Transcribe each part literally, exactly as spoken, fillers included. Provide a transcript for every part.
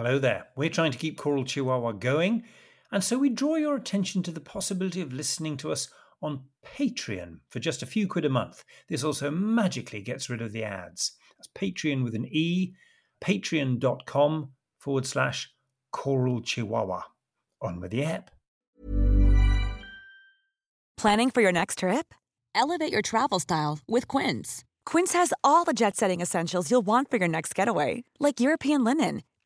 Hello there. We're trying to keep Coral Chihuahua going, and so we draw your attention to the possibility of listening to us on Patreon for just a few quid a month. This also magically gets rid of the ads. That's Patreon with an E, patreon.com forward slash Coral Chihuahua. On with the app. Planning for your next trip? Elevate your travel style with Quince. Quince has all the jet-setting essentials you'll want for your next getaway, like European linen,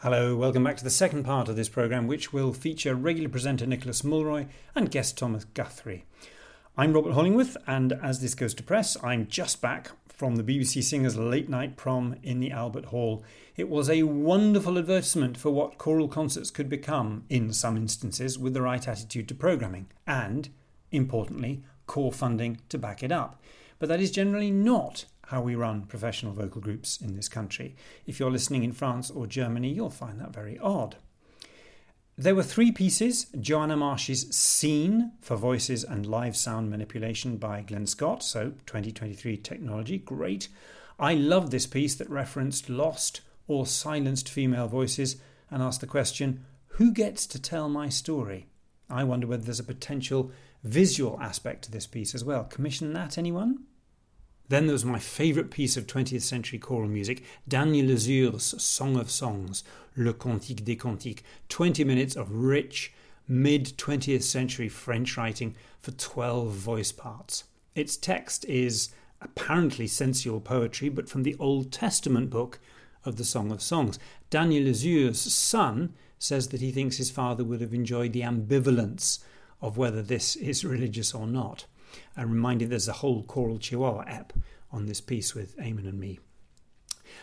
Hello, welcome back to the second part of this programme, which will feature regular presenter Nicholas Mulroy and guest Thomas Guthrie. I'm Robert Hollingworth, and as this goes to press, I'm just back from the B B C Singers late night prom in the Albert Hall. It was a wonderful advertisement for what choral concerts could become, in some instances, with the right attitude to programming and, importantly, core funding to back it up. But that is generally not how we run professional vocal groups in this country. If you're listening in France or Germany, you'll find that very odd. There were three pieces: Joanna Marsh's Scene for voices and live sound manipulation by Glenn Scott, so twenty twenty-three technology, great. I loved this piece that referenced lost or silenced female voices and asked the question, who gets to tell my story? I wonder whether there's a potential visual aspect to this piece as well. Commission that, anyone? Then there was my favourite piece of twentieth century choral music, Daniel Lesure's Song of Songs, Le Cantique des Cantiques, twenty minutes of rich, mid-twentieth century French writing for twelve voice parts. Its text is apparently sensual poetry, but from the Old Testament book of the Song of Songs. Daniel Lesure's son says that he thinks his father would have enjoyed the ambivalence of whether this is religious or not. I'm reminded there's a whole Coral Chihuahua app on this piece with Eamon and me.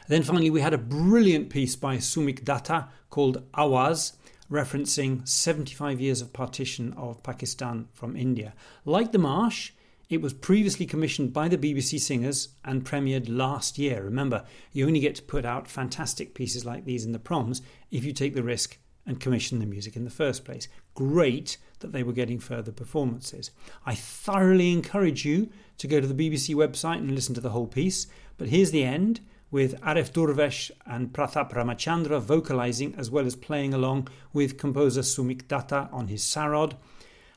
Then finally we had a brilliant piece by Soumik Datta called Awaz, referencing seventy-five years of partition of Pakistan from India. Like the Marsh, it was previously commissioned by the B B C Singers and premiered last year. Remember, you only get to put out fantastic pieces like these in the proms if you take the risk and commission the music in the first place. Great that they were getting further performances. I thoroughly encourage you to go to the B B C website and listen to the whole piece, but here's the end with Aref Durvesh and Pratha Pramachandra vocalising as well as playing along with composer Soumik Datta on his sarod,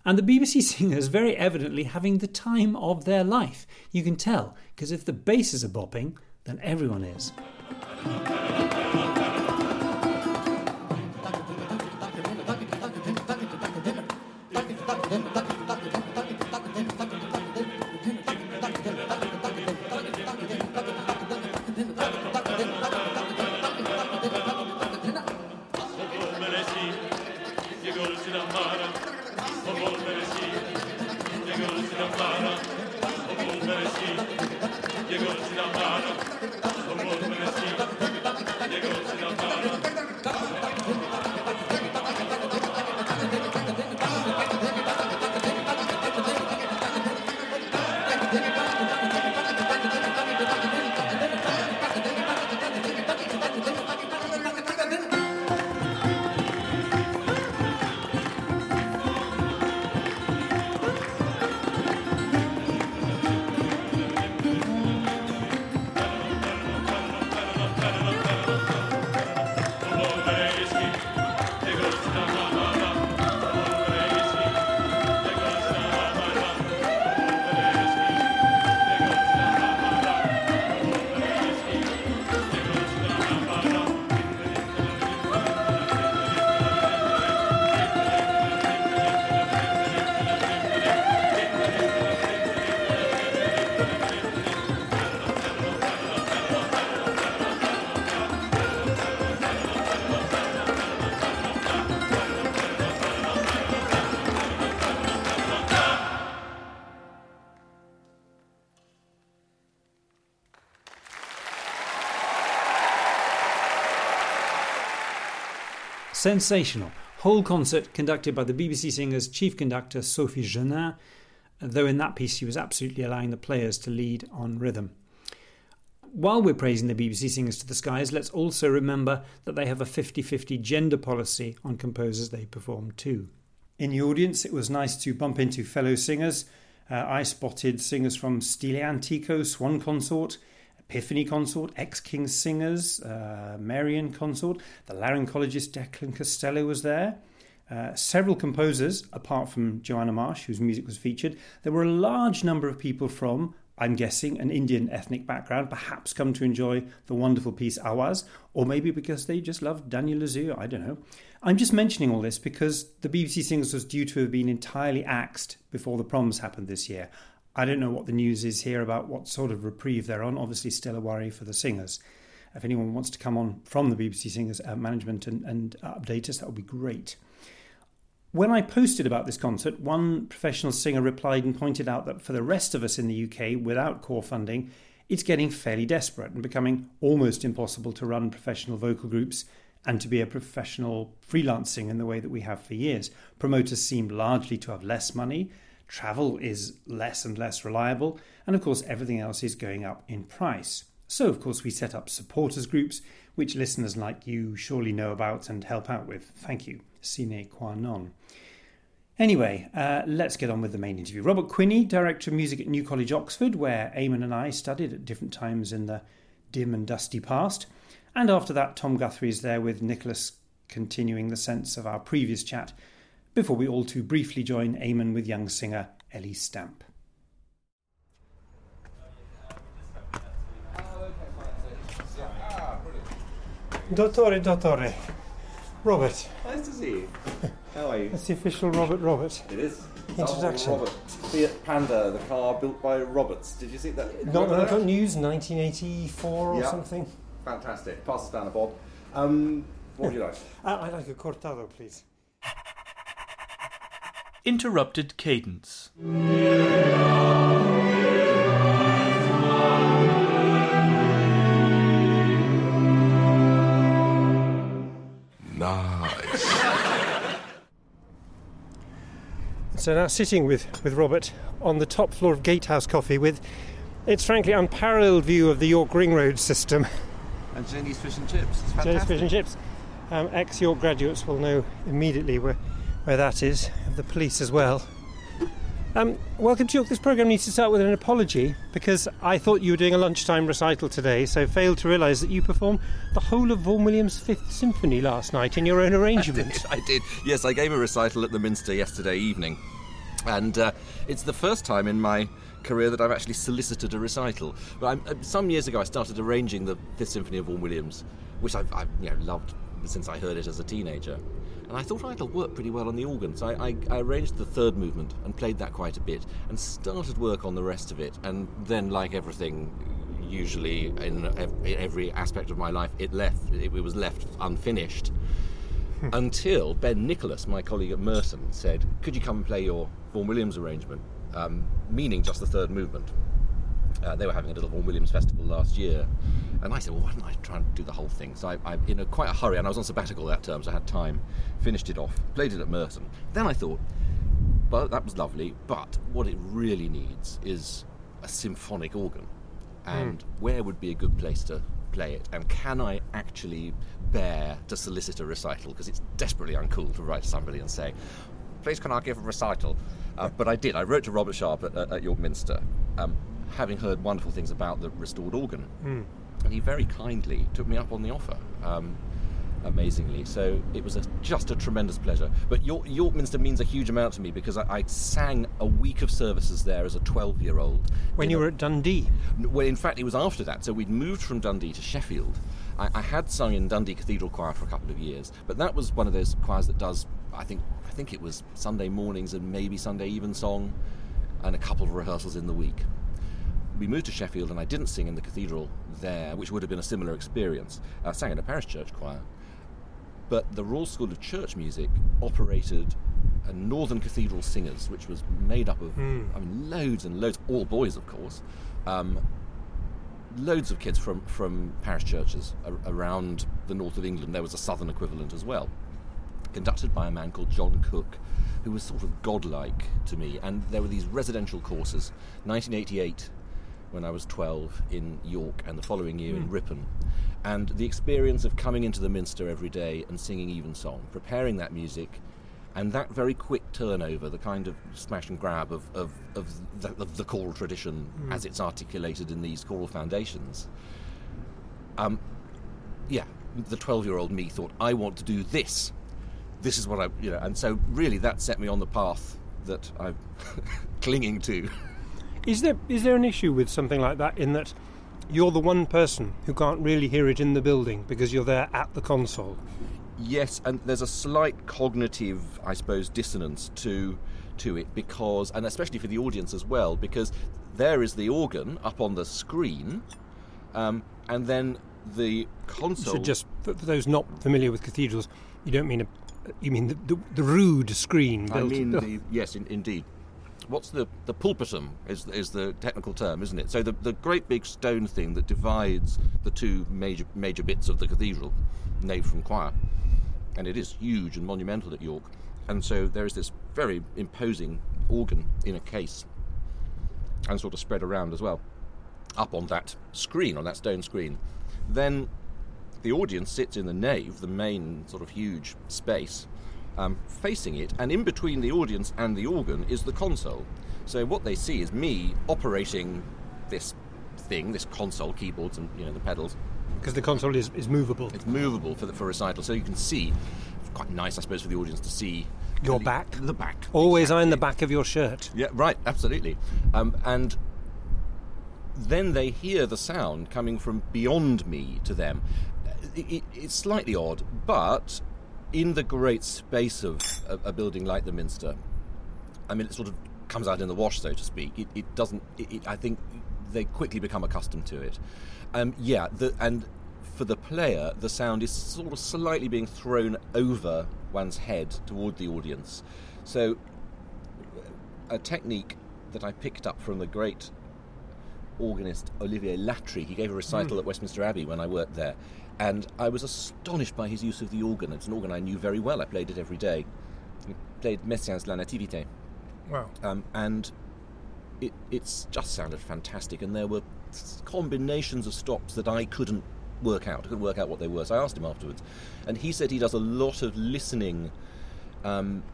and the B B C Singers very evidently having the time of their life. You can tell, because if the basses are bopping, then everyone is. sensational. Whole concert conducted by the B B C Singers' chief conductor, Sophie Jeunin, though in that piece she was absolutely allowing the players to lead on rhythm. While we're praising the B B C Singers to the skies, let's also remember that they have a fifty-fifty gender policy on composers they perform to. In the audience, it was nice to bump into fellow singers. Uh, I spotted singers from Stile Antico, Swan Consort, Epiphany Consort, ex-King's Singers, uh, Marian Consort. The laryncologist Declan Costello was there. Uh, several composers, apart from Joanna Marsh, whose music was featured. There were a large number of people from, I'm guessing, an Indian ethnic background, perhaps come to enjoy the wonderful piece Awaz, or maybe because they just love Daniel Azur, I don't know. I'm just mentioning all this because the B B C Singers was due to have been entirely axed before the proms happened this year. I don't know what the news is here about what sort of reprieve they're on, obviously still a worry for the singers. If anyone wants to come on from the B B C Singers uh, management and, and update us, that would be great. When I posted about this concert, one professional singer replied and pointed out that for the rest of us in the U K, without core funding, it's getting fairly desperate and becoming almost impossible to run professional vocal groups and to be a professional freelancing in the way that we have for years. Promoters seem largely to have less money, travel is less and less reliable, and of course everything else is going up in price. So of course we set up supporters groups, which listeners like you surely know about and help out with. Thank you. Sine qua non. Anyway, uh, let's get on with the main interview. Robert Quinney, Director of Music at New College, Oxford, where Eamon and I studied at different times in the dim and dusty past. And after that, Tom Guthrie is there with Nicholas continuing the sense of our previous chat before we all too briefly join Eamon with young singer Ellie Stamp. Dottore, dottore. Robert. Nice to see you. How are you? That's the official Robert Robert. It is. Introduction. Robert. Fiat Panda, the car built by Roberts. Did you see that? Not on that news, nineteen eighty-four or yeah. something. Fantastic. Pass us down a bob. Um, what would you like? I, I like a cortado, please. Interrupted cadence. So now sitting with, with Robert on the top floor of Gatehouse Coffee with its frankly unparalleled view of the York Ring Road system. And Jenny's Fish and Chips. It's fantastic. Jenny's Fish and Chips. Um, ex-York graduates will know immediately where, where that is, and the police as well. Um, welcome to York. This programme needs to start with an apology because I thought you were doing a lunchtime recital today, so failed to realise that you performed the whole of Vaughan Williams' Fifth Symphony last night in your own arrangement. I did, I did. Yes, I gave a recital at the Minster yesterday evening, and uh, it's the first time in my career that I've actually solicited a recital. But I'm, uh, some years ago I started arranging the Fifth Symphony of Vaughan Williams, which I've, I've you know, loved since I heard it as a teenager. And I thought it'll work pretty well on the organ, so I, I, I arranged the third movement and played that quite a bit, and started work on the rest of it. And then, like everything, usually in every aspect of my life, it left. It was left unfinished until Ben Nicholas, my colleague at Merton, said, "Could you come and play your Vaughan Williams arrangement?" Um, meaning just the third movement. Uh, they were having a little Vaughan Williams festival last year, and I said, well, why don't I try and do the whole thing? So I, I in a, quite a hurry, and I was on sabbatical that term, so I had time, finished it off, played it at Merton. Then I thought, well, that was lovely, but what it really needs is a symphonic organ, and mm. where would be a good place to play it, and can I actually bear to solicit a recital? Because it's desperately uncool to write to somebody and say, please can I give a recital? Uh, but I did. I wrote to Robert Sharp at, at York Minster, um, having heard wonderful things about the restored organ. Mm. And he very kindly took me up on the offer, um, amazingly. So it was a, just a tremendous pleasure. But York, York Minster means a huge amount to me because I, I sang a week of services there as a twelve-year-old. When you a, were at Dundee? Well, in fact, it was after that. So we'd moved from Dundee to Sheffield. I, I had sung in Dundee Cathedral Choir for a couple of years, but that was one of those choirs that does, I think, I think it was Sunday mornings and maybe Sunday evensong and a couple of rehearsals in the week. We moved to Sheffield and I didn't sing in the cathedral there, which would have been a similar experience. I sang in a parish church choir. But the Royal School of Church Music operated a Northern Cathedral Singers, which was made up of mm. I mean, loads and loads, all boys of course, um, loads of kids from, from parish churches around the north of England. There was a southern equivalent as well. conducted by a man called John Cook, who was sort of godlike to me. And there were these residential courses, nineteen eighty-eight, when I was twelve, in York, and the following year mm. in Ripon. And the experience of coming into the Minster every day and singing evensong, preparing that music, and that very quick turnover, the kind of smash and grab of, of, of, the, of the choral tradition mm. as it's articulated in these choral foundations. Um, yeah, the twelve-year-old me thought, I want to do this. This is what I, you know, and so really that set me on the path that I'm clinging to. Is there is there an issue with something like that, in that you're the one person who can't really hear it in the building because you're there at the console? Yes, and there's a slight cognitive, I suppose, dissonance to to it, because, and especially for the audience as well, because there is the organ up on the screen, um, and then the console... So just, for those not familiar with cathedrals, you don't mean a... You mean the, the, the rude screen? Built. I mean, the, yes, in, indeed. What's the the pulpitum is is the technical term, isn't it? So the, the great big stone thing that divides the two major major bits of the cathedral, nave from choir, and it is huge and monumental at York. And so there is this very imposing organ in a case, and sort of spread around as well, up on that screen, on that stone screen. Then the audience sits in the nave, the main sort of huge space, um, facing it, and in between the audience and the organ is the console. So what they see is me operating this thing, this console, keyboards and, you know, the pedals. Because the console is, is movable. It's movable for the, for recital, so you can see. It's quite nice, I suppose, for the audience to see your the, back. The back. Always exactly. Iron the back of your shirt. Yeah, right, absolutely. Um, and then they hear the sound coming from beyond me to them. It's slightly odd, but in the great space of a building like the Minster, I mean, it sort of comes out in the wash, so to speak. It, it doesn't. It, it, I think they quickly become accustomed to it. Um, yeah, the, and for the player, the sound is sort of slightly being thrown over one's head toward the audience. So, a technique that I picked up from the great organist Olivier Latry. He gave a recital mm. at Westminster Abbey when I worked there, and I was astonished by his use of the organ. It's an organ I knew very well. I played it every day. He played Messiaen's La Nativité. Wow. Um, and it it's just sounded fantastic, and there were combinations of stops that I couldn't work out. I couldn't work out what they were, so I asked him afterwards. And he said he does a lot of listening um,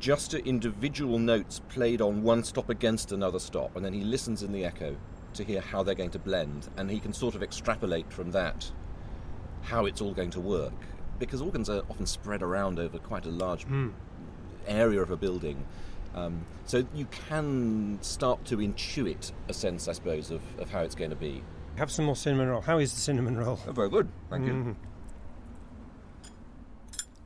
just to individual notes played on one stop against another stop, and then he listens in the echo to hear how they're going to blend, and he can sort of extrapolate from that how it's all going to work, because organs are often spread around over quite a large mm. area of a building, um, so you can start to intuit a sense, I suppose, of, of how it's going to be. Have some more cinnamon roll. How is the cinnamon roll? Oh, very good, thank mm-hmm. you.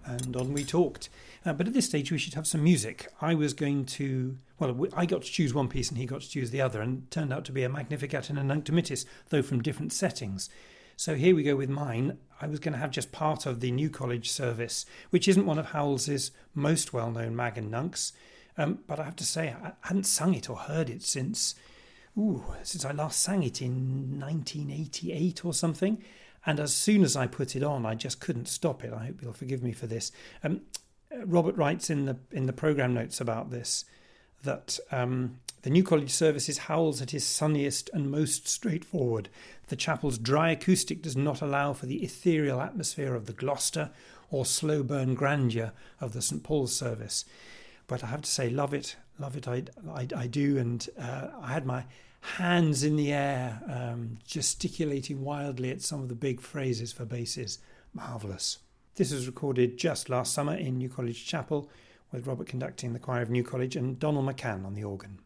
And on we talked. Uh, but at this stage, we should have some music. I was going to... Well, I got to choose one piece and he got to choose the other, and it turned out to be a Magnificat and an Nunc Dimittis, though from different settings. So here we go with mine. I was going to have just part of the New College service, which isn't one of Howells's most well-known Mag and Nuncs. Um, but I have to say, I hadn't sung it or heard it since... Ooh, since I last sang it in nineteen eighty-eight or something. And as soon as I put it on, I just couldn't stop it. I hope you'll forgive me for this. Um, Robert writes in the in the programme notes about this, that um, the New College service is Howells at his sunniest and most straightforward. The chapel's dry acoustic does not allow for the ethereal atmosphere of the Gloucester or slow-burn grandeur of the St Paul's service. But I have to say, love it, love it, I, I, I do. And uh, I had my hands in the air, um, gesticulating wildly at some of the big phrases for basses. Marvellous. This was recorded just last summer in New College Chapel, with Robert conducting the choir of New College and Donald McCann on the organ.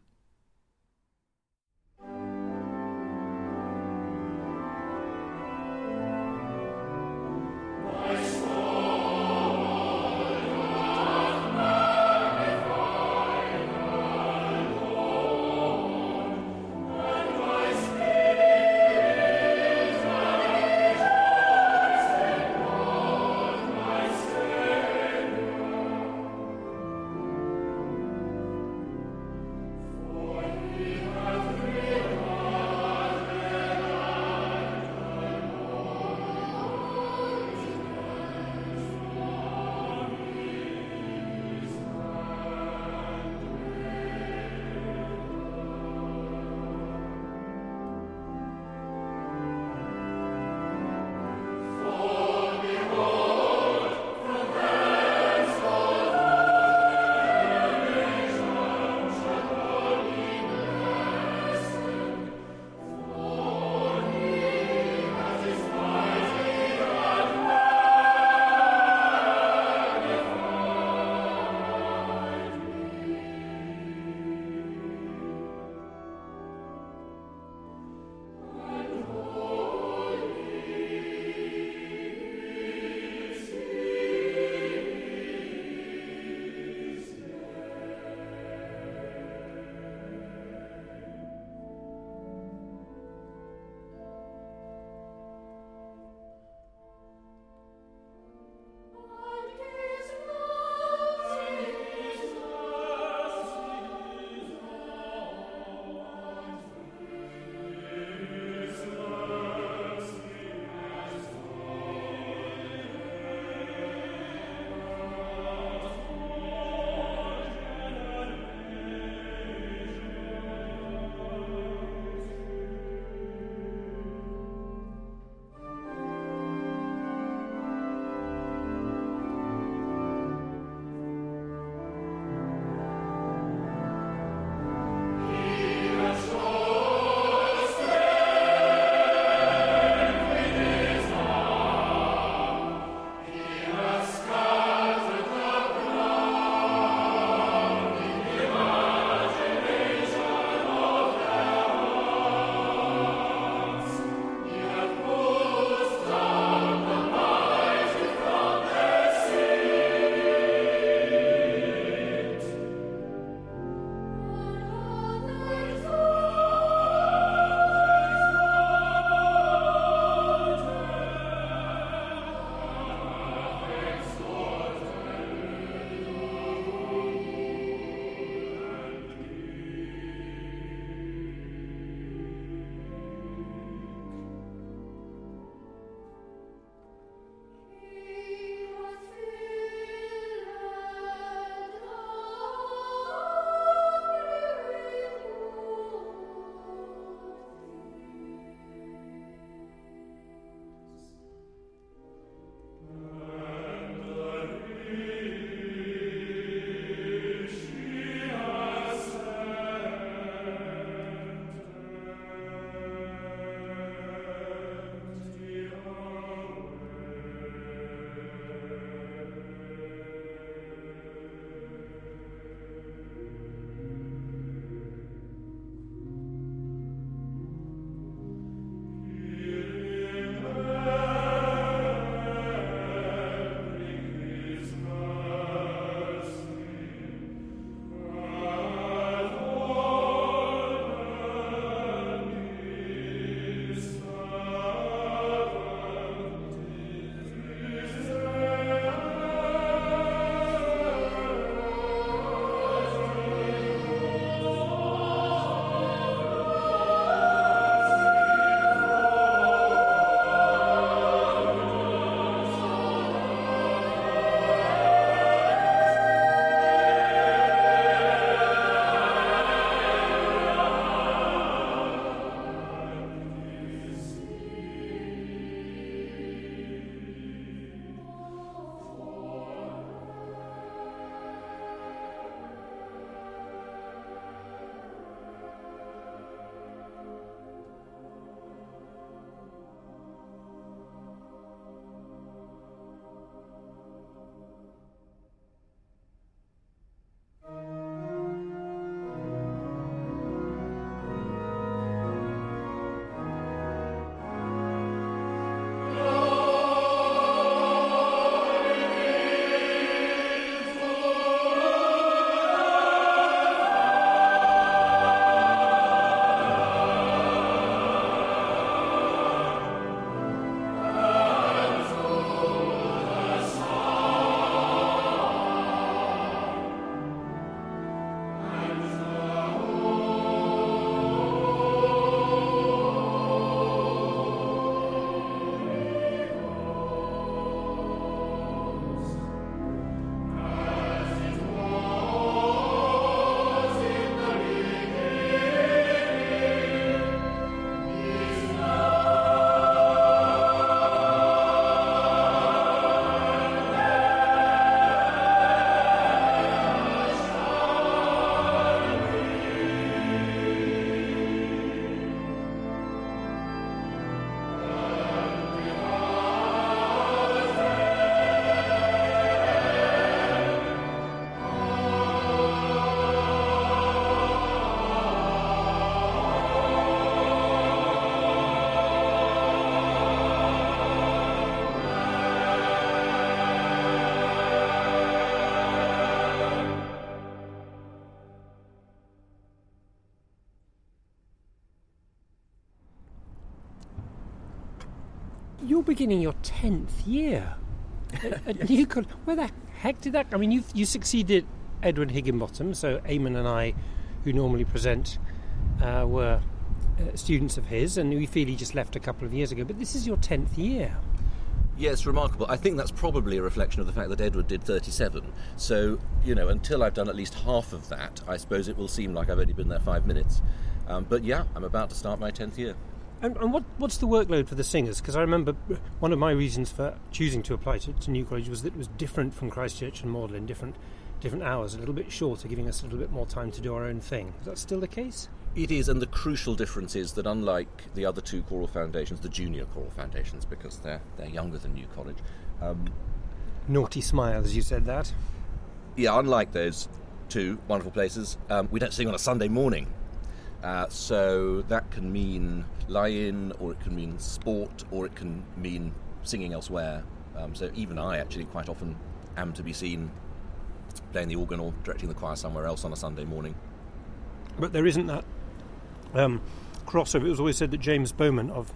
you're beginning your tenth year at, at yes. New College. Where the heck did that? I mean, you you succeeded Edwin Higginbottom, so Eamon and I, who normally present, uh, were uh, students of his, and we feel he just left a couple of years ago. But this is your tenth year. Yeah, it's remarkable. I think that's probably a reflection of the fact that Edward did thirty-seven. So, you know, until I've done at least half of that, I suppose it will seem like I've only been there five minutes. Um, but yeah, I'm about to start my tenth year. And, and what, what's the workload for the singers? Because I remember one of my reasons for choosing to apply to, to New College was that it was different from Christchurch and Magdalen, different different hours, a little bit shorter, giving us a little bit more time to do our own thing. Is that still the case? It is, and the crucial difference is that unlike the other two choral foundations, the junior choral foundations, because they're they're younger than New College. Um, Naughty smiles, you said that. Yeah, unlike those two wonderful places, um, we don't sing on a Sunday morning. Uh, so that can mean lie-in, or it can mean sport, or it can mean singing elsewhere. Um, so even I actually quite often am to be seen playing the organ or directing the choir somewhere else on a Sunday morning. But there isn't that Um, crossover. It was always said that James Bowman, of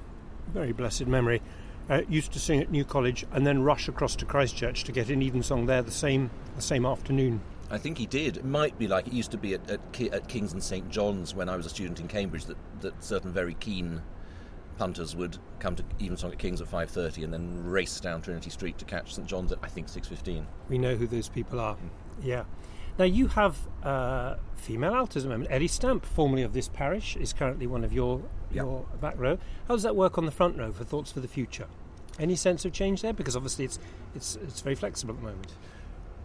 very blessed memory, uh, used to sing at New College and then rush across to Christchurch to get an evensong there the same the same afternoon. I think he did. It might be like it used to be at, at, at King's and St John's when I was a student in Cambridge, that, that certain very keen punters would come to evensong at King's at five thirty and then race down Trinity Street to catch St John's at, I think, six fifteen. We know who those people are. Yeah. Now, you have uh, female alters at the moment. Ellie Stamp, formerly of this parish, is currently one of your yep. your back row. How does that work on the front row for Thoughts for the Future? Any sense of change there? Because obviously it's it's it's very flexible at the moment.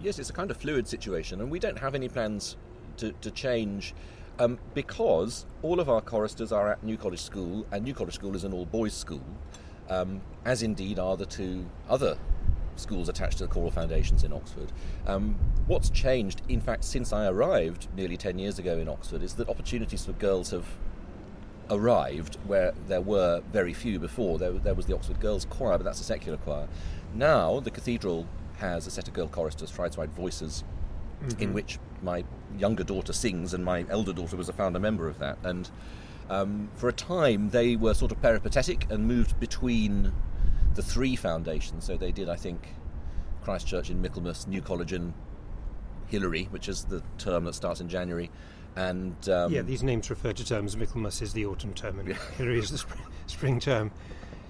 Yes, it's a kind of fluid situation, and we don't have any plans to, to change um, because all of our choristers are at New College School, and New College School is an all-boys school, um, as indeed are the two other schools attached to the choral foundations in Oxford. Um, what's changed, in fact, since I arrived nearly ten years ago in Oxford, is that opportunities for girls have arrived where there were very few before. There, there was the Oxford Girls' Choir, but that's a secular choir. Now the cathedral has a set of girl choristers, Trideswide Voices, mm-hmm. in which my younger daughter sings, and my elder daughter was a founder member of that. And um, for a time they were sort of peripatetic and moved between the three foundations. So they did, I think, Christchurch in Michaelmas, New College in Hillary, which is the term that starts in January. And um, yeah, these names refer to terms. Michaelmas is the autumn term, and Hillary is the spring, spring term.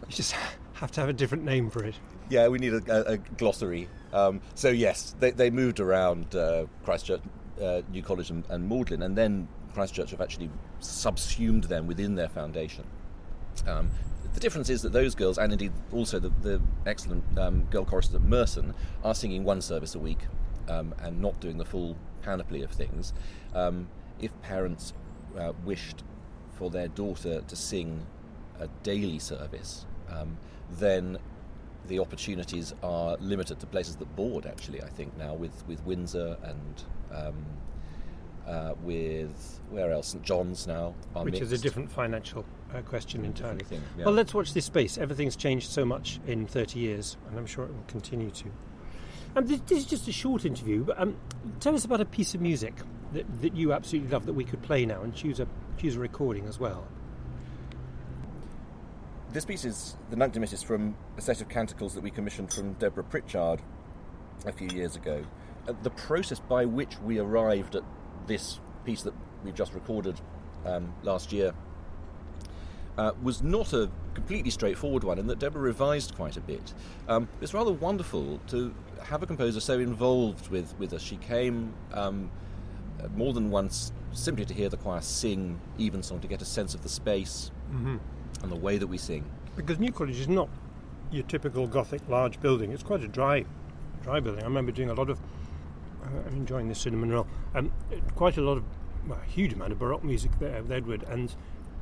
You just have to have a different name for it. Yeah, we need a, a, a glossary. Um, so yes, they, they moved around uh, Christchurch, uh, New College, and, and Magdalen, and then Christchurch have actually subsumed them within their foundation. Um, The difference is that those girls, and indeed also the, the excellent um, girl choristers at Merton, are singing one service a week um, and not doing the full panoply of things. Um, if parents uh, wished for their daughter to sing a daily service, um, then the opportunities are limited to places that board, actually, I think, now with, with Windsor and... Um, Uh, with where else? St John's now, are which mixed. Is a different financial uh, question entirely. Thing, yeah. Well, let's watch this space. Everything's changed so much in thirty years, and I'm sure it will continue to. Um, this, this is just a short interview, but um, tell us about a piece of music that, that you absolutely love that we could play now, and choose a choose a recording as well. This piece is the Nunc Dimittis, is from a set of canticles that we commissioned from Deborah Pritchard a few years ago. Uh, the process by which we arrived at this piece that we've just recorded um, last year uh, was not a completely straightforward one, in that Deborah revised quite a bit. Um, it's rather wonderful to have a composer so involved with, with us. She came um, more than once simply to hear the choir sing evensong, to get a sense of the space mm-hmm. and the way that we sing. Because New College is not your typical Gothic large building. It's quite a dry, dry building. I remember doing a lot of I'm enjoying this cinnamon roll. Um, quite a lot of, well, a huge amount of Baroque music there with Edward, and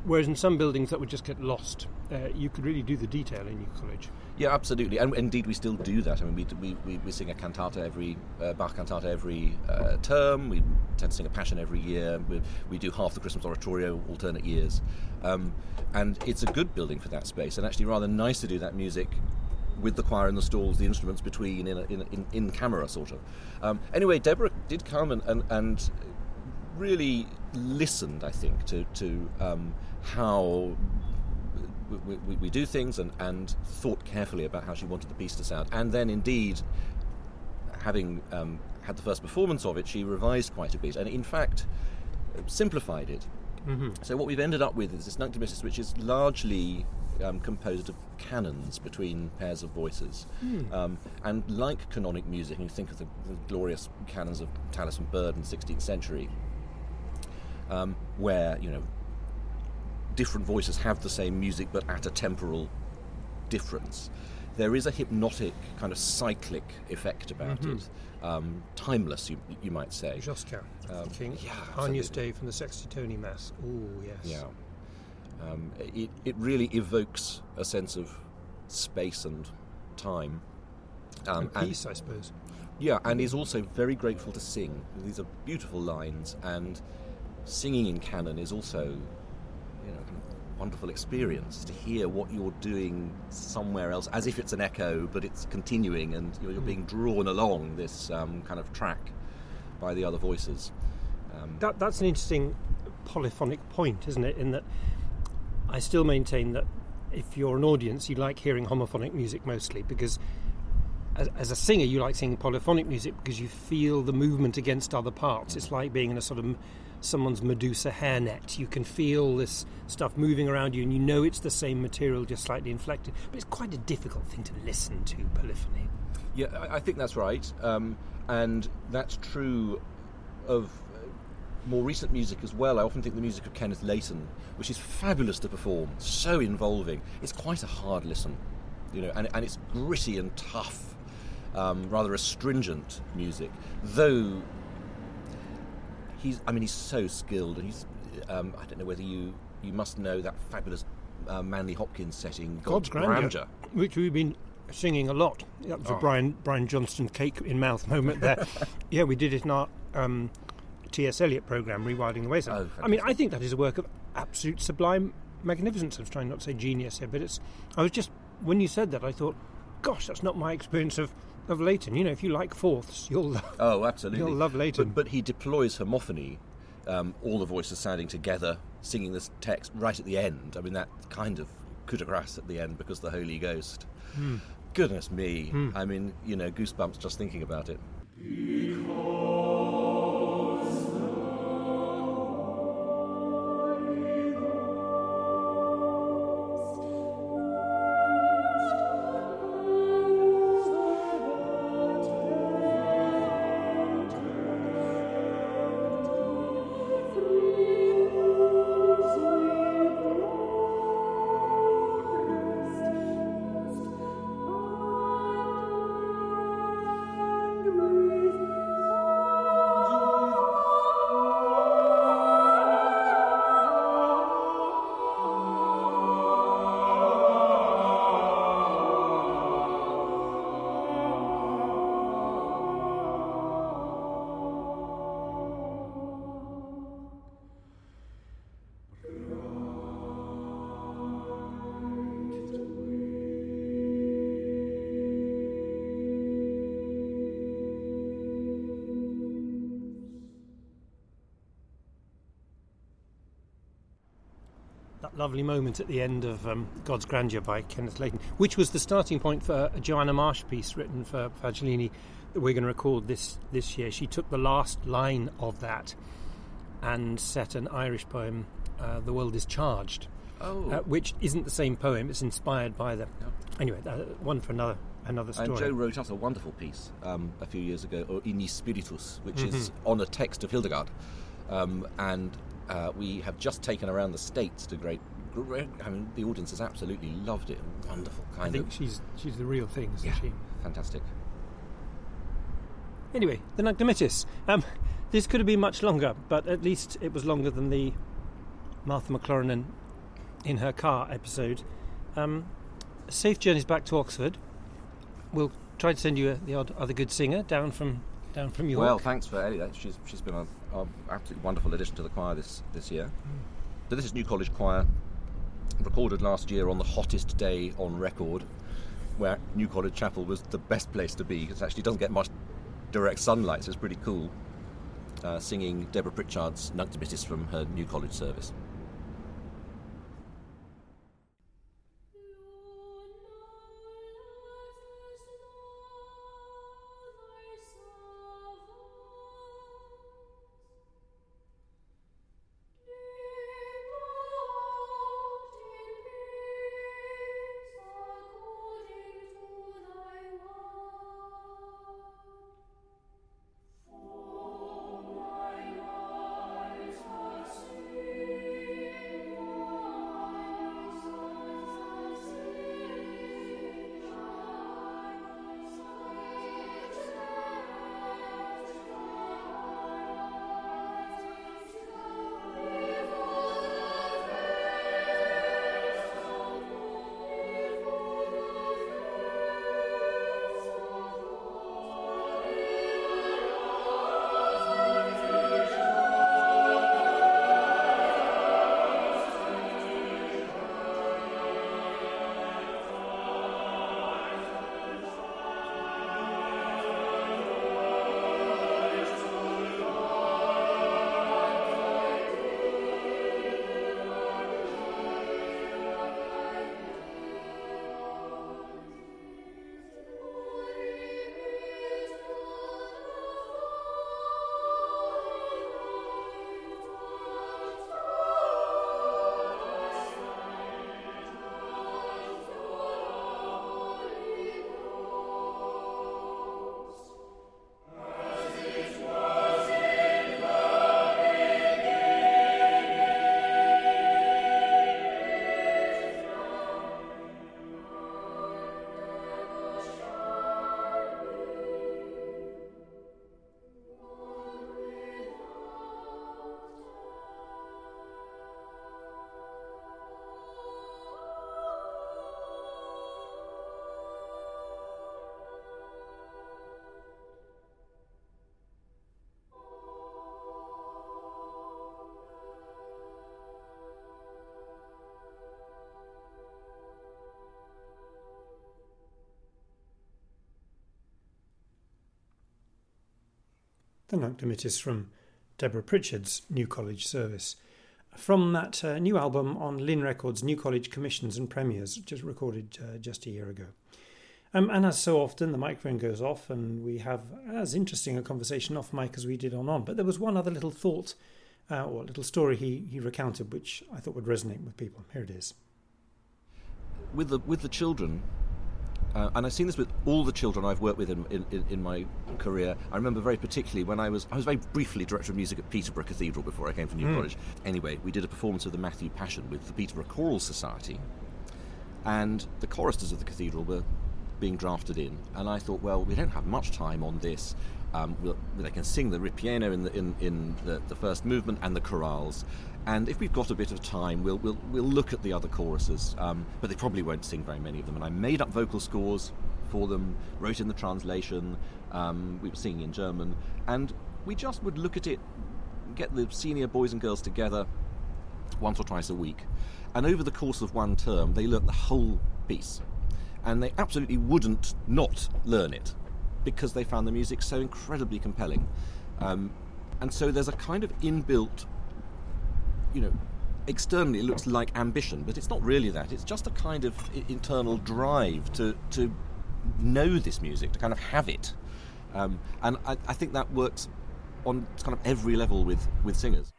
whereas in some buildings that would just get lost, uh, you could really do the detail in New College. Yeah, absolutely, and indeed we still do that. I mean, we we, we sing a cantata every uh, Bach cantata every uh, term. We tend to sing a Passion every year. We, we do half the Christmas Oratorio alternate years, um, and it's a good building for that space. And actually, rather nice to do that music with the choir in the stalls, the instruments between, in a, in, in in camera, sort of. Um, anyway, Deborah did come and, and, and really listened, I think, to, to um, how we, we, we do things and, and thought carefully about how she wanted the piece to sound. And then indeed, having um, had the first performance of it, she revised quite a bit and in fact simplified it. Mm-hmm. So what we've ended up with is this Nunc Dimittis, which is largely um, composed of canons between pairs of voices. Mm. Um, and like canonic music, and you think of the, the glorious canons of Tallis and Byrd in the sixteenth century, um, where, you know, different voices have the same music but at a temporal difference. There is a hypnotic kind of cyclic effect about mm-hmm. it, um, timeless, you, you might say. Josquin, um, thinking yeah, Agnus Dei from the Sextetoni Mass. Oh yes. Yeah. Um, it it really evokes a sense of space and time, um, and peace, and, I suppose. Yeah, and is also very grateful to sing. These are beautiful lines, and singing in canon is also, you know, wonderful experience to hear what you're doing somewhere else, as if it's an echo, but it's continuing, and you're, you're being drawn along this um, kind of track by the other voices. Um, that, that's an interesting polyphonic point, isn't it? In that, I still maintain that if you're an audience, you like hearing homophonic music mostly, because as, as a singer, you like singing polyphonic music because you feel the movement against other parts. It's like being in a sort of someone's Medusa hairnet. You can feel this stuff moving around you, and you know it's the same material, just slightly inflected. But it's quite a difficult thing to listen to, polyphony. Yeah, I think that's right, um, and that's true of more recent music as well. I often think the music of Kenneth Leighton, which is fabulous to perform, so involving. It's quite a hard listen, you know, and, and it's gritty and tough, um, rather astringent music, though. He's, I mean, he's so skilled, and he's, um, I don't know whether you, you must know that fabulous uh, Manley Hopkins setting, God's Grandeur, which we've been singing a lot. That was oh. a Brian, Brian Johnston cake-in-mouth moment there. Yeah, we did it in our um, T S Eliot programme, Rewilding the Wasteland. Oh, I mean, I think that is a work of absolute sublime magnificence. I was trying not to say genius here, but it's, I was just, when you said that, I thought, gosh, that's not my experience of... of Leighton. You know, if you like fourths, you'll love, oh, absolutely, you'll love Leighton. But, but he deploys homophony, um, all the voices sounding together, singing this text right at the end. I mean, that kind of coup de grace at the end, because the Holy Ghost. Mm. Goodness me. Mm. I mean, you know, goosebumps just thinking about it. Lovely moment at the end of um, God's Grandeur by Kenneth Leighton, which was the starting point for a Joanna Marsh piece written for Fagellini that we're going to record this, this year. She took the last line of that and set an Irish poem, uh, The World is Charged, oh. uh, which isn't the same poem. It's inspired by the... No. Anyway, uh, one for another another story. And Joe wrote us a wonderful piece um, a few years ago, O Ignis Spiritus, which mm-hmm. is on a text of Hildegard. Um, and... Uh, we have just taken around the States to great, great... I mean, the audience has absolutely loved it. Wonderful kind of... I think of, she's she's the real thing, isn't yeah, she? Fantastic. Anyway, the Nunc Dimittis. Um, this could have been much longer, but at least it was longer than the Martha McLaurin in her car episode. Um, safe journeys back to Oxford. We'll try to send you a, the odd other good singer down from... down from York. Well, thanks for Ellie. She's she's been an absolutely wonderful addition to the choir this this year. Mm. So this is New College Choir, recorded last year on the hottest day on record, where New College Chapel was the best place to be, because it actually doesn't get much direct sunlight, so it's pretty cool. Uh, singing Deborah Pritchard's Nunc Dimittis from her New College service. the Noctimitis from Deborah Pritchard's New College service. From that uh, new album on Lynn Records, New College Commissions and Premieres, just recorded uh, just a year ago. Um, and as so often, the microphone goes off and we have as interesting a conversation off mic as we did on on. But there was one other little thought uh, or little story he, he recounted, which I thought would resonate with people. Here it is. With the with the children, uh, and I've seen this with all the children I've worked with in, in, in my career. I remember very particularly when I was I was very briefly director of music at Peterborough Cathedral before I came to New mm. College. Anyway, we did a performance of the Matthew Passion with the Peterborough Choral Society, and the choristers of the cathedral were being drafted in, and I thought, well, we don't have much time on this. Um, we'll, they can sing the ripieno in the in, in the, the first movement and the chorales, and if we've got a bit of time, we'll we'll we'll look at the other choruses. Um, but they probably won't sing very many of them. And I made up vocal scores for them, wrote in the translation. Um, we were singing in German, and we just would look at it, get the senior boys and girls together once or twice a week, and over the course of one term, they learnt the whole piece. And they absolutely wouldn't not learn it because they found the music so incredibly compelling. Um, and so there's a kind of inbuilt, you know, externally it looks like ambition, but it's not really that. It's just a kind of internal drive to to know this music, to kind of have it. Um, and I, I think that works on kind of every level with, with singers.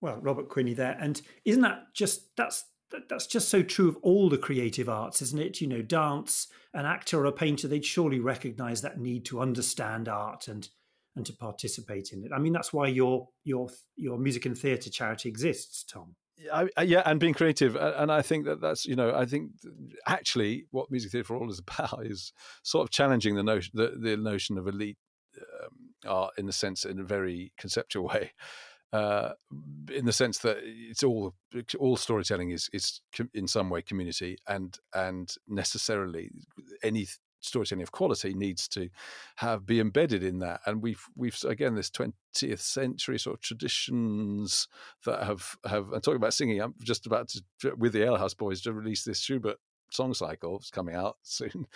Well, Robert Quinney there. And isn't that just... that's That's just so true of all the creative arts, isn't it? You know, dance, an actor or a painter, they'd surely recognise that need to understand art and and to participate in it. I mean, that's why your your your music and theatre charity exists, Tom. I, I, yeah, and being creative. And I think that that's, you know, I think actually what Music Theatre for All is about is sort of challenging the notion, the, the notion of elite um, art in the sense, in a very conceptual way. Uh, in the sense that it's all all storytelling is is com- in some way community, and and necessarily any th- storytelling of quality needs to have be embedded in that. And we've we've again this twentieth century sort of traditions that have have. I'm talking about singing. I'm just about to with the Ale House Boys to release this Schubert song cycle. It's coming out soon.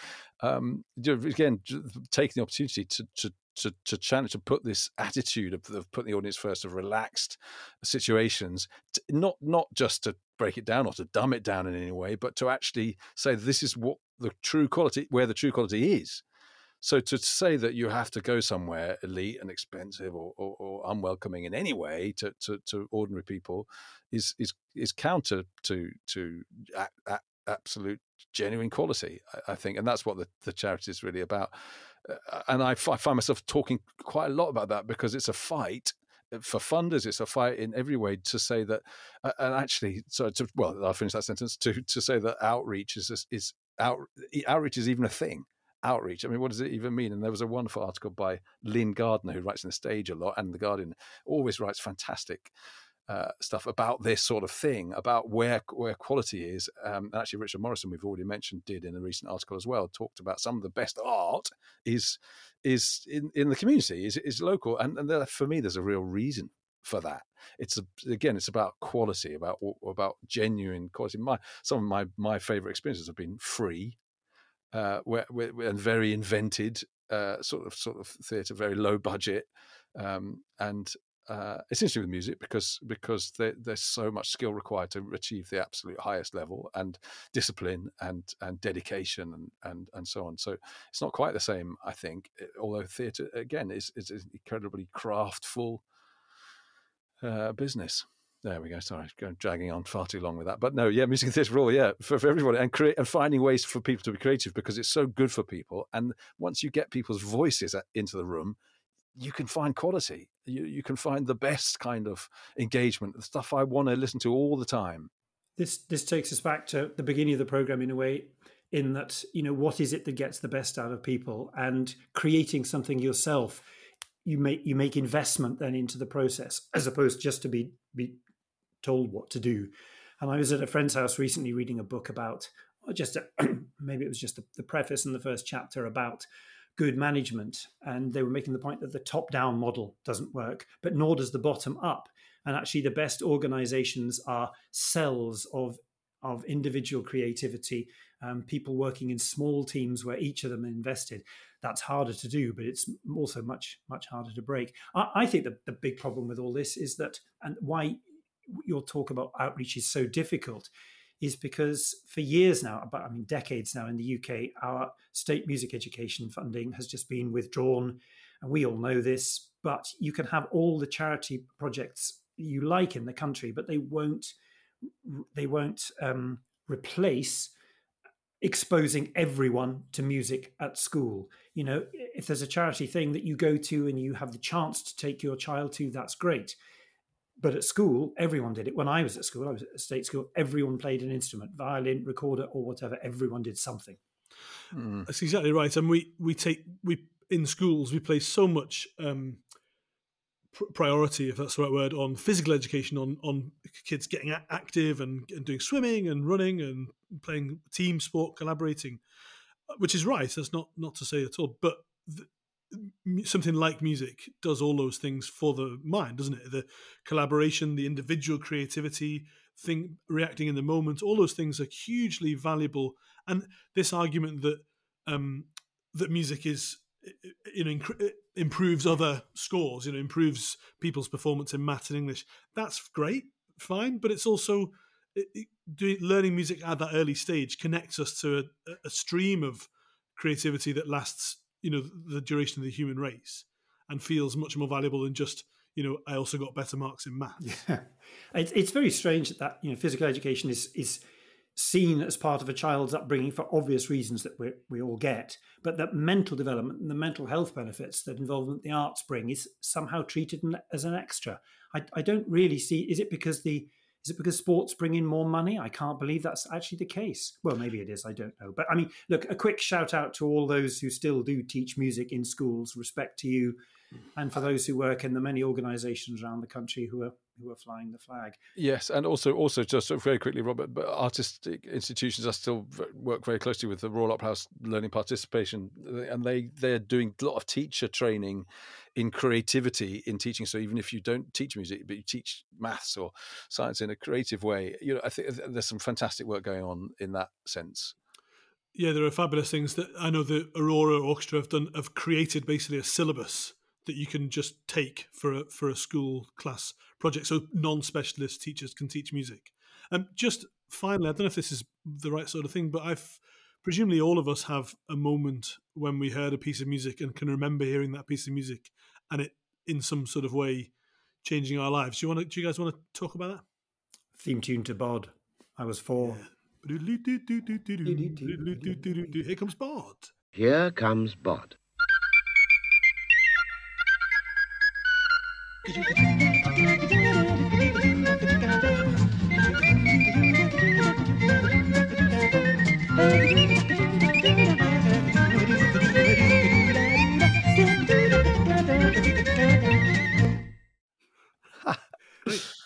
Um, again, taking the opportunity to to. To, to challenge, to put this attitude of, of putting the audience first, of relaxed situations, to, not not just to break it down or to dumb it down in any way, but to actually say this is what the true quality, where the true quality is. So to say that you have to go somewhere elite and expensive or, or, or unwelcoming in any way to, to, to ordinary people is is is counter to to a, a, absolute genuine quality, I, I think, and that's what the, the charity is really about. And I, f- I find myself talking quite a lot about that because it's a fight for funders. It's a fight in every way to say that, uh, and actually, so to, well, I'll finish that sentence to to say that outreach is is out outreach is even a thing. Outreach. I mean, what does it even mean? And there was a wonderful article by Lynn Gardner, who writes in The Stage a lot, and The Guardian always writes fantastic Uh, stuff about this sort of thing, about where where quality is. Um, and actually, Richard Morrison, we've already mentioned, did in a recent article as well, talked about some of the best art is is in, in the community, is is local. And, and there, for me, there's a real reason for that. It's a, again, it's about quality, about about genuine quality. My some of my my favorite experiences have been free, uh, where, where, and very invented uh, sort of sort of theatre, very low budget, um, and. Uh, it's interesting with music because because there, there's so much skill required to achieve the absolute highest level, and discipline and and dedication and and, and so on. So it's not quite the same, I think. It, although theatre again is is an incredibly craftful uh, business. There we go. Sorry, I'm dragging on far too long with that. But no, yeah, music and theatre for all, yeah, for, for everybody, and create and finding ways for people to be creative because it's so good for people. And once you get people's voices into the room, you can find quality. You you can find the best kind of engagement, the stuff I want to listen to all the time. This this takes us back to the beginning of the programme in a way, in that, you know, what is it that gets the best out of people, and creating something yourself, you make you make investment then into the process, as opposed just to be, be told what to do. And I was at a friend's house recently reading a book about, just a, maybe it was just the, the preface and the first chapter about good management, and they were making the point that the top-down model doesn't work, but nor does the bottom-up. And actually, the best organizations are cells of of individual creativity, um, people working in small teams where each of them invested. That's harder to do, but it's also much, much harder to break. I, I think the, the big problem with all this is that, and why your talk about outreach is so difficult, is because for years now, about, I mean, decades now in the U K, our state music education funding has just been withdrawn. And we all know this, but you can have all the charity projects you like in the country, but they won't they won't um, replace exposing everyone to music at school. You know, if there's a charity thing that you go to and you have the chance to take your child to, that's great. But at school, everyone did it. When I was at school, I was at state school, everyone played an instrument, violin, recorder, or whatever. Everyone did something. Mm. That's exactly right. And we we take we in schools we place so much um, pr- priority, if that's the right word, on physical education, on on kids getting a- active and, and doing swimming and running and playing team sport, collaborating, which is right. That's not not to say at all, but. Th- Something like music does all those things for the mind, doesn't it? The collaboration, the individual creativity, thing, reacting in the moment, all those things are hugely valuable. And this argument that um, that music is, you know, inc- improves other scores, you know, improves people's performance in maths and English. That's great, fine, but it's also it, it, do, learning music at that early stage connects us to a, a stream of creativity that lasts, you know, the duration of the human race, and feels much more valuable than just, you know, I also got better marks in maths. Yeah. It's, it's very strange that, that, you know, physical education is is seen as part of a child's upbringing for obvious reasons that we we all get, but that mental development and the mental health benefits that involvement in the arts bring is somehow treated as an extra. I, I don't really see, is it because the Is it because sports bring in more money? I can't believe that's actually the case. Well, maybe it is. I don't know. But I mean, look, a quick shout out to all those who still do teach music in schools. Respect to you. And for those who work in the many organisations around the country who are who are flying the flag. Yes, and also, also just sort of very quickly, Robert, but artistic institutions, I still work very closely with the Royal Opera House Learning Participation, and they, they're doing a lot of teacher training in creativity in teaching. So even if you don't teach music, but you teach maths or science in a creative way, you know, I think there's some fantastic work going on in that sense. Yeah, there are fabulous things that I know the Aurora Orchestra have done, have created basically a syllabus that you can just take for a, for a school class project, so non-specialist teachers can teach music. And um, just finally, I don't know if this is the right sort of thing, but I've presumably all of us have a moment when we heard a piece of music and can remember hearing that piece of music, and it in some sort of way changing our lives. Do you want to? Do you guys want to talk about that? Theme tune to Bod. I was four. Yeah. Here comes Bod. Here comes Bod.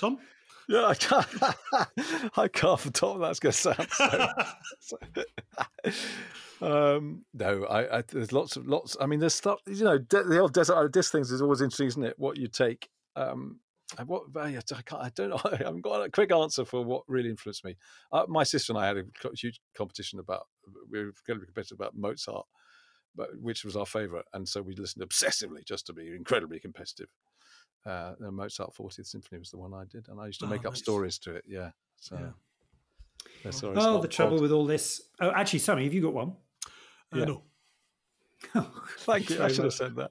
Tom? Yeah, I can't. I can't for Tom. That's going to sound so. so. Um, no, I, I there's lots of lots. I mean, there's stuff. You know, de- the old desert disc things is always interesting, isn't it? What you take. Um, what I can't. I don't know. I haven't got a quick answer for what really influenced me. Uh, my sister and I had a huge competition about. We were going to be competitive about Mozart, but which was our favourite, and so we listened obsessively just to be incredibly competitive. Uh, the Mozart Fortieth Symphony was the one I did, and I used to make oh, up nice. stories to it. Yeah. So. Yeah. Yeah, sorry, oh, the trouble odd. with all this. Oh, actually, Sammy, have you got one? Uh, yeah. No. Oh, thank you. I should have said that.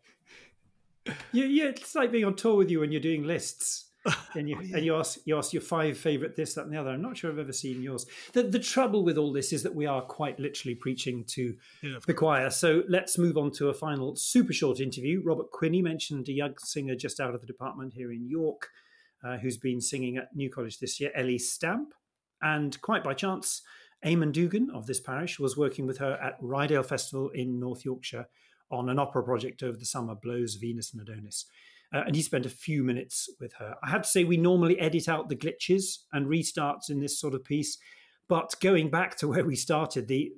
Yeah, yeah, it's like being on tour with you when you're doing lists, and you oh, yeah. and you ask you ask your five favourite this, that, and the other. I'm not sure I've ever seen yours. The the trouble with all this is that we are quite literally preaching to yeah, the choir. So let's move on to a final super short interview. Robert Quinney mentioned a young singer just out of the department here in York, uh, who's been singing at New College this year, Ellie Stamp, and quite by chance, Eamon Dugan of this parish was working with her at Rydale Festival in North Yorkshire on an opera project over the summer, Blow's Venus and Adonis. Uh, and he spent a few minutes with her. I have to say, we normally edit out the glitches and restarts in this sort of piece, but going back to where we started, the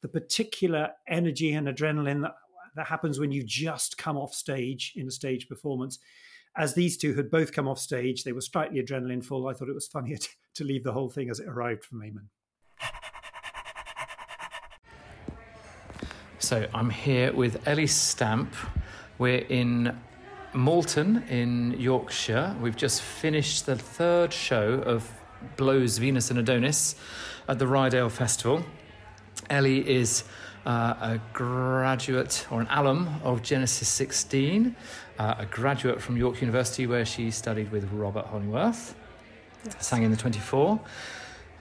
the particular energy and adrenaline that, that happens when you just come off stage in a stage performance. As these two had both come off stage, they were slightly adrenaline full. I thought it was funnier to, to leave the whole thing as it arrived from Eamon. So I'm here with Ellie Stamp. We're in Moulton in Yorkshire. We've just finished the third show of Blow's Venus and Adonis at the Rydale Festival. Ellie is uh, a graduate or an alum of Genesis sixteen, uh, a graduate from York University where she studied with Robert Hollingworth, yes. Sang in the twenty-four.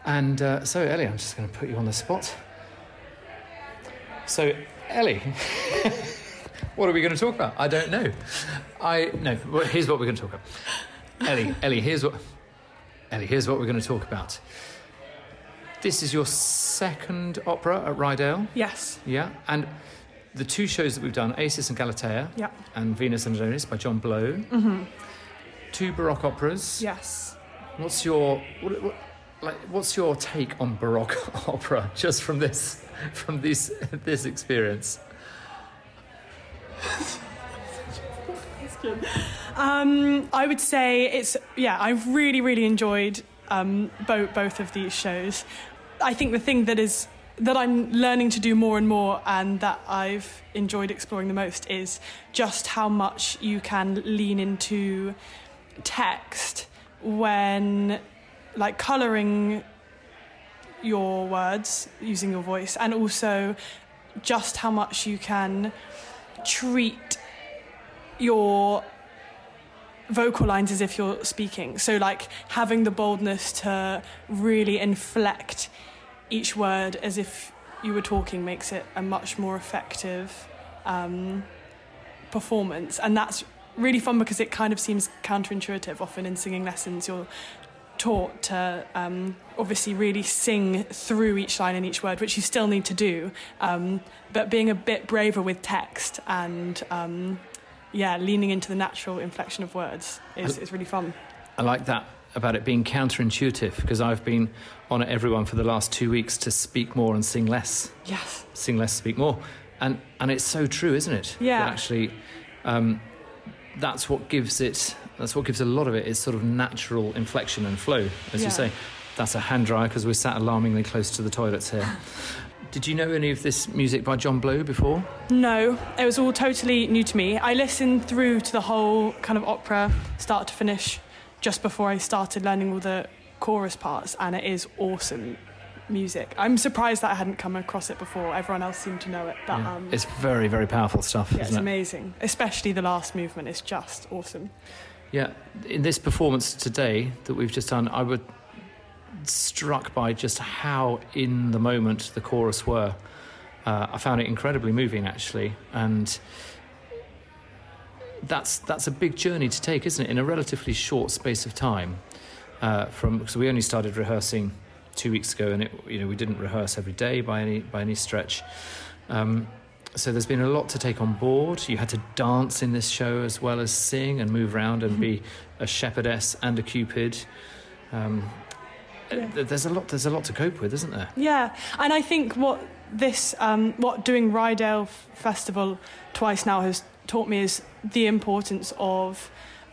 And uh, so, Ellie, I'm just going to put you on the spot. So, Ellie, what are we going to talk about? I don't know. I no. Well, here's what we're going to talk about. Ellie, Ellie, here's what. Ellie, here's what we're going to talk about. This is your second opera at Rydale. Yes. Yeah, and the two shows that we've done, Acis and Galatea. Yeah. And Venus and Adonis by John Blow. Mm-hmm. Two Baroque operas. Yes. What's your what, what, like? What's your take on Baroque opera just from this from this this experience? Um, I would say it's yeah. I've really, really enjoyed um, both both of these shows. I think the thing that is that I'm learning to do more and more, and that I've enjoyed exploring the most, is just how much you can lean into text when, like, colouring your words using your voice, and also just how much you can treat your vocal lines as if you're speaking. So, like, having the boldness to really inflect each word as if you were talking makes it a much more effective um, performance. And that's really fun because it kind of seems counterintuitive. Often in singing lessons, you're taught to um, obviously really sing through each line and each word, which you still need to do. Um, but being a bit braver with text and... Um, Yeah, leaning into the natural inflection of words is, is really fun. I like that about it being counterintuitive, because I've been on everyone for the last two weeks to speak more and sing less. Yes. Sing less, speak more. And and it's so true, isn't it? Yeah. That actually, um, that's what gives it, that's what gives a lot of it, is sort of natural inflection and flow, as yeah. you say. That's a hand dryer because we're sat alarmingly close to the toilets here. Did you know any of this music by John Blow before? No, it was all totally new to me. I listened through to the whole kind of opera, start to finish, just before I started learning all the chorus parts, and it is awesome music. I'm surprised that I hadn't come across it before. Everyone else seemed to know it. But yeah. um, It's very, very powerful stuff, yeah, isn't it? It's amazing, especially the last movement. It's just awesome. Yeah, in this performance today that we've just done, I would... struck by just how in the moment the chorus were. Uh, I found it incredibly moving, actually, and that's that's a big journey to take, isn't it? In a relatively short space of time, uh, from because we only started rehearsing two weeks ago, and it, you know, we didn't rehearse every day by any by any stretch. Um, so there's been a lot to take on board. You had to dance in this show as well as sing and move around and be a shepherdess and a cupid. Um, Yeah. There's a lot. There's a lot to cope with, isn't there? Yeah, and I think what this, um, what doing Rydale Festival twice now has taught me is the importance of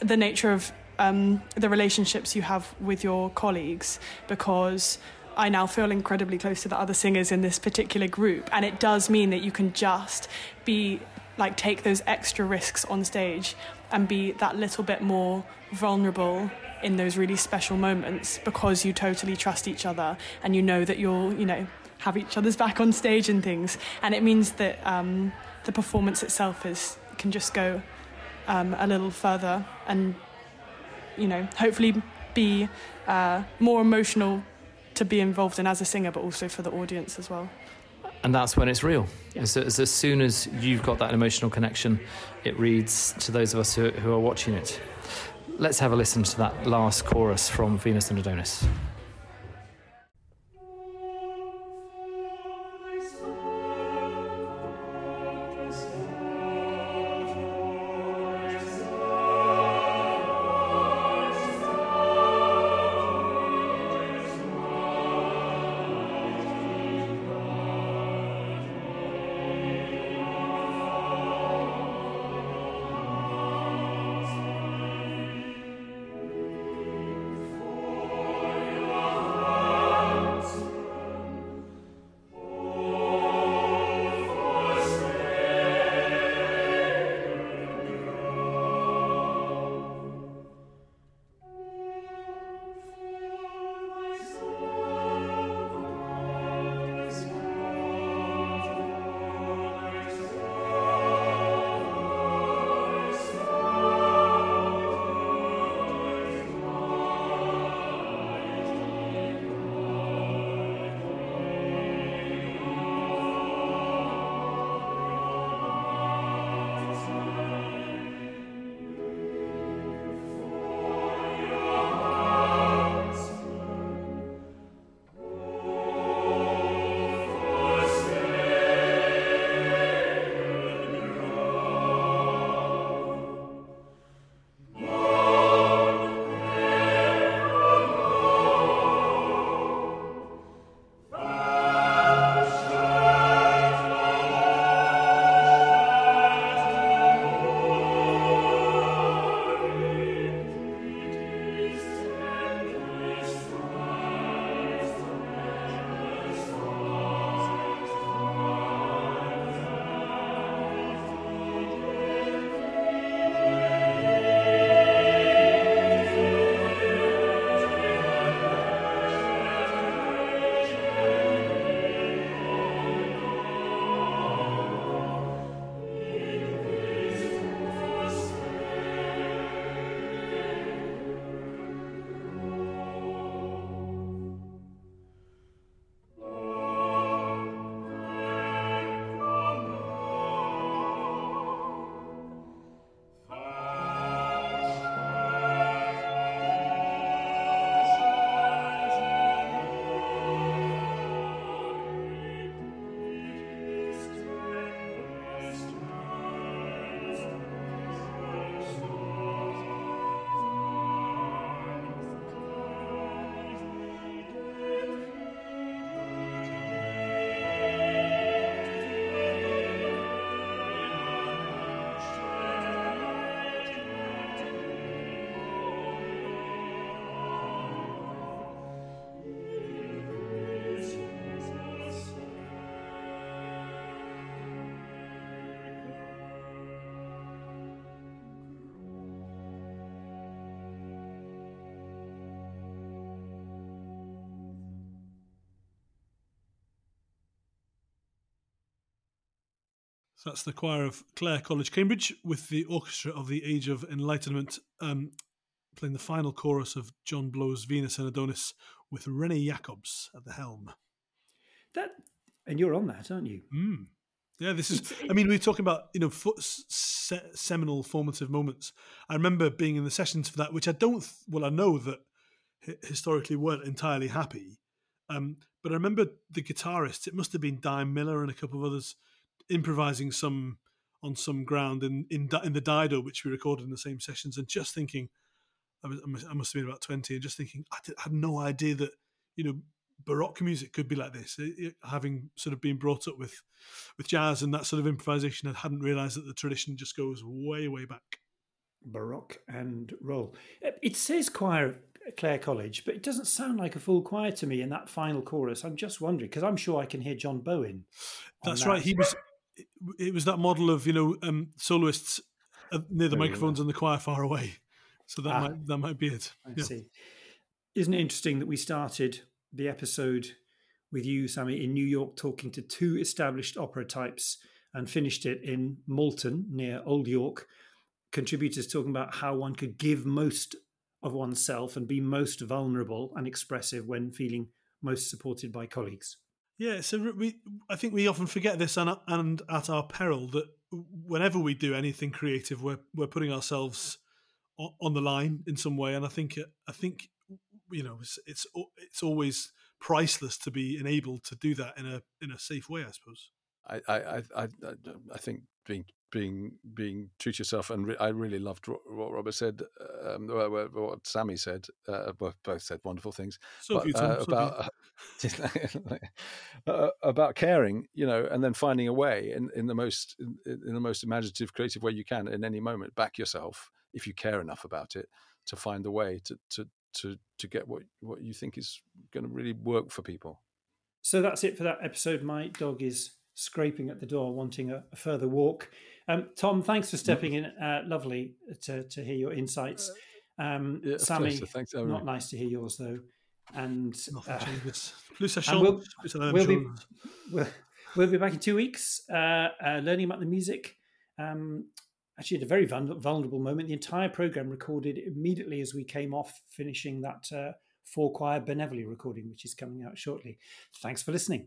the nature of um, the relationships you have with your colleagues, because I now feel incredibly close to the other singers in this particular group, and it does mean that you can just be like take those extra risks on stage and be that little bit more vulnerable in those really special moments, because you totally trust each other and you know that you'll, you know, have each other's back on stage and things. And it means that um, the performance itself is can just go um, a little further and, you know, hopefully be uh, more emotional to be involved in as a singer, but also for the audience as well. And that's when it's real. Yeah. As, as, as soon as you've got that emotional connection, it reads to those of us who, who are watching it. Let's have a listen to that last chorus from Venus and Adonis. So that's the choir of Clare College, Cambridge, with the Orchestra of the Age of Enlightenment, um, playing the final chorus of John Blow's Venus and Adonis with René Jacobs at the helm. That, and you're on that, aren't you? Mm. Yeah, this is, I mean, we're talking about, you know, fo- se- seminal formative moments. I remember being in the sessions for that, which I don't, th- well, I know that hi- historically weren't entirely happy. Um, but I remember the guitarists, it must have been Dime Miller and a couple of others, improvising some on some ground in in, in the Dido, which we recorded in the same sessions, and just thinking, I, was, I must have been about twenty, and just thinking, I, did, I had no idea that, you know, Baroque music could be like this. It, it, having sort of been brought up with, with jazz and that sort of improvisation, I hadn't realised that the tradition just goes way, way back. Baroque and roll. It says choir at Clare College, but it doesn't sound like a full choir to me in that final chorus. I'm just wondering, because I'm sure I can hear John Bowen. That's that. Right. He was... It was that model of, you know, um, soloists near the Very microphones well. And the choir far away. So that ah, might that might be it. I yeah. see. Isn't it interesting that we started the episode with you, Sammy, in New York, talking to two established opera types, and finished it in Moulton, near Old York, contributors talking about how one could give most of oneself and be most vulnerable and expressive when feeling most supported by colleagues. Yeah, so we, I think we often forget this, and, and at our peril, that whenever we do anything creative, we're we're putting ourselves on, on the line in some way. And I think I think you know it's, it's it's always priceless to be enabled to do that in a in a safe way, I suppose. I I I, I think being being being true to yourself, and re- I really loved what Robert said, um, what Sammy said. Uh, both said wonderful things, so but, you, Tom, uh, so about. You. uh, about caring, you know, and then finding a way in, in the most in, in the most imaginative, creative way you can in any moment. Back yourself if you care enough about it to find a way to to to, to get what, what you think is going to really work for people. So that's it for that episode. My dog is scraping at the door, wanting a, a further walk. Um, Tom, thanks for stepping in. Uh, lovely to to hear your insights. Um, yeah, Sammy, so thanks, not nice to hear yours though. And, uh, and we'll, we'll, be, we'll, we'll be back in two weeks uh, uh, learning about the music. Um, actually, at a very vulnerable moment, the entire programme recorded immediately as we came off, finishing that uh, four-choir Benevoli recording, which is coming out shortly. Thanks for listening.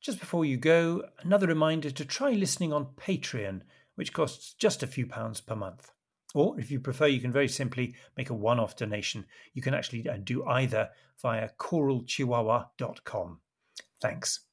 Just before you go, another reminder to try listening on Patreon, which costs just a few pounds per month. Or, if you prefer, you can very simply make a one-off donation. You can actually do either via coral chihuahua dot com. Thanks.